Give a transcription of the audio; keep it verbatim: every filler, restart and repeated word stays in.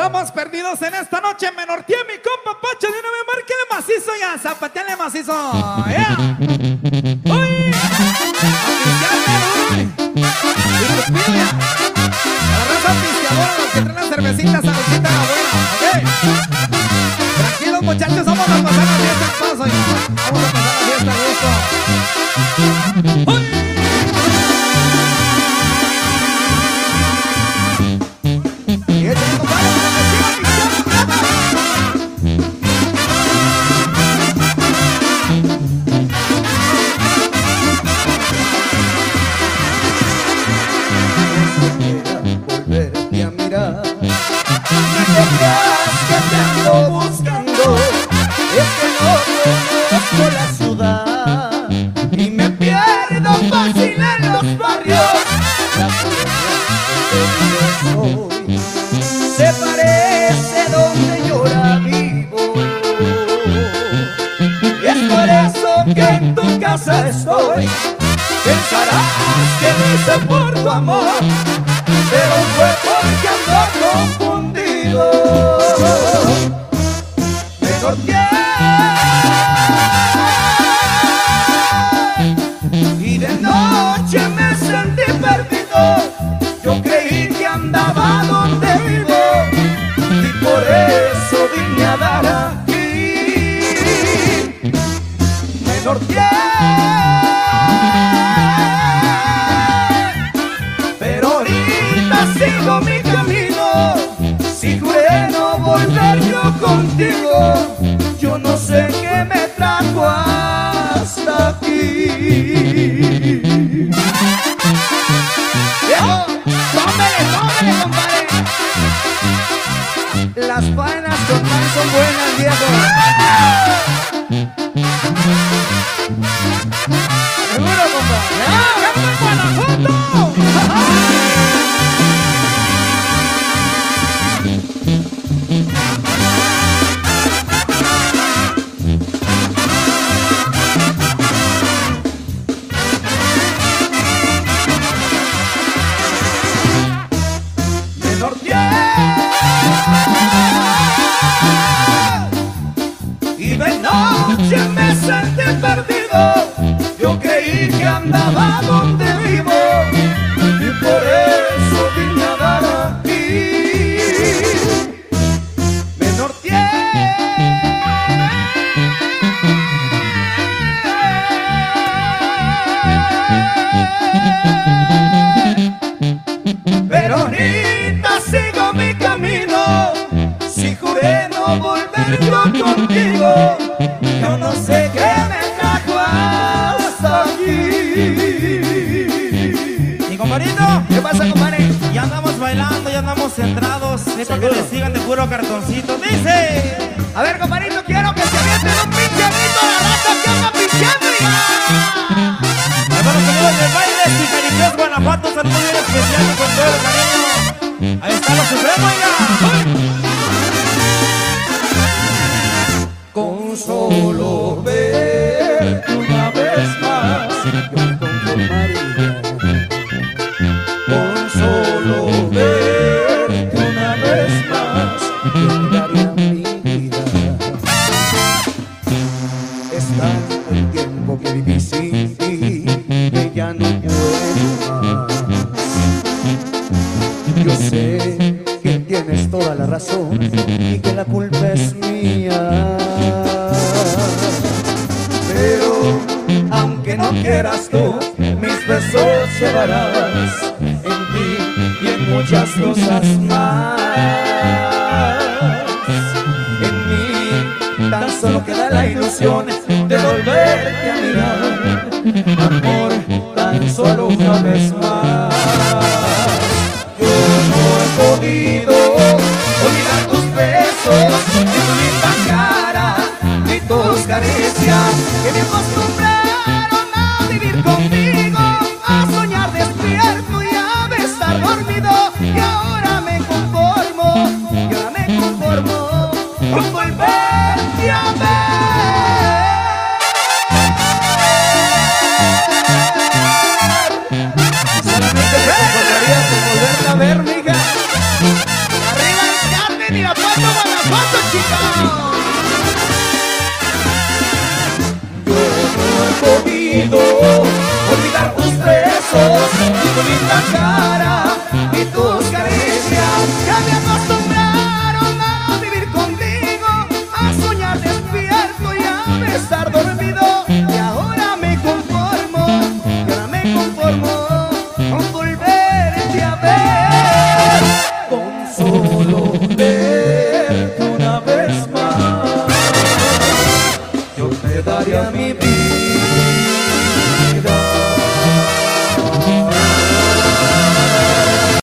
andamos perdidos en esta noche. Me norteé mi compa Pacho, de una vez márquele macizo ya, zapateale macizo. Yeah. Uy. La raza pisteadora, los que traen las cervecitas, saludita la buena. Ok. Tranquilos muchachos, vamos a pasar la fiesta en paz hoy. Vamos a pasar la fiesta en gusto. Uy. Por tu amor, pero fue porque ando confundido. Me corté y de noche me sentí perdido. Yo creí que andaba donde vivo y por eso vine a dar aquí. Me corté. Sigo mi camino, si juro volver yo contigo. Yo no sé qué me trajo hasta aquí. ¡Viejo! ¡Tómele, tómele, compadre! Las panas con pan son buenas, viejo. ¡Seguro, compadre! ¡Vamos para la foto! Andaba donde vivo y por eso vine a dar aquí. Me norteé pero ahorita sigo mi camino. Si juré no volver yo contigo, yo no sé qué me trajo hasta aquí. Y compadrito, ¿qué pasa, compadre? Ya andamos bailando, ya andamos centrados. Es para que le sigan de puro cartoncito. Dice: a ver, compadrito, quiero que se avienten un pincherito de rato que anda pinchando. Hermanos amigos del baile, Chichariclés, Guanajuato, son muy bien especiales con todo el cariño. Ahí está La Suprema, ya. Con solo ver una vez más, yo me conformaría. Con solo verte una vez más, yo me daría mi vida. Es tanto el tiempo que viví sin ti, que ya no puedo más. Yo sé que tienes toda la razón y que la culpa es mía. Que no quieras tú, mis besos llevarás en ti y en muchas cosas más. En mí tan solo queda la ilusión de volverte a mirar, amor, tan solo una vez más. Yo no he podido olvidar tus besos, ni tu linda cara, ni tus caricias que me acostumbré conmigo, a soñar despierto y a besar dormido, y ahora me conformo. sin tu linda cara.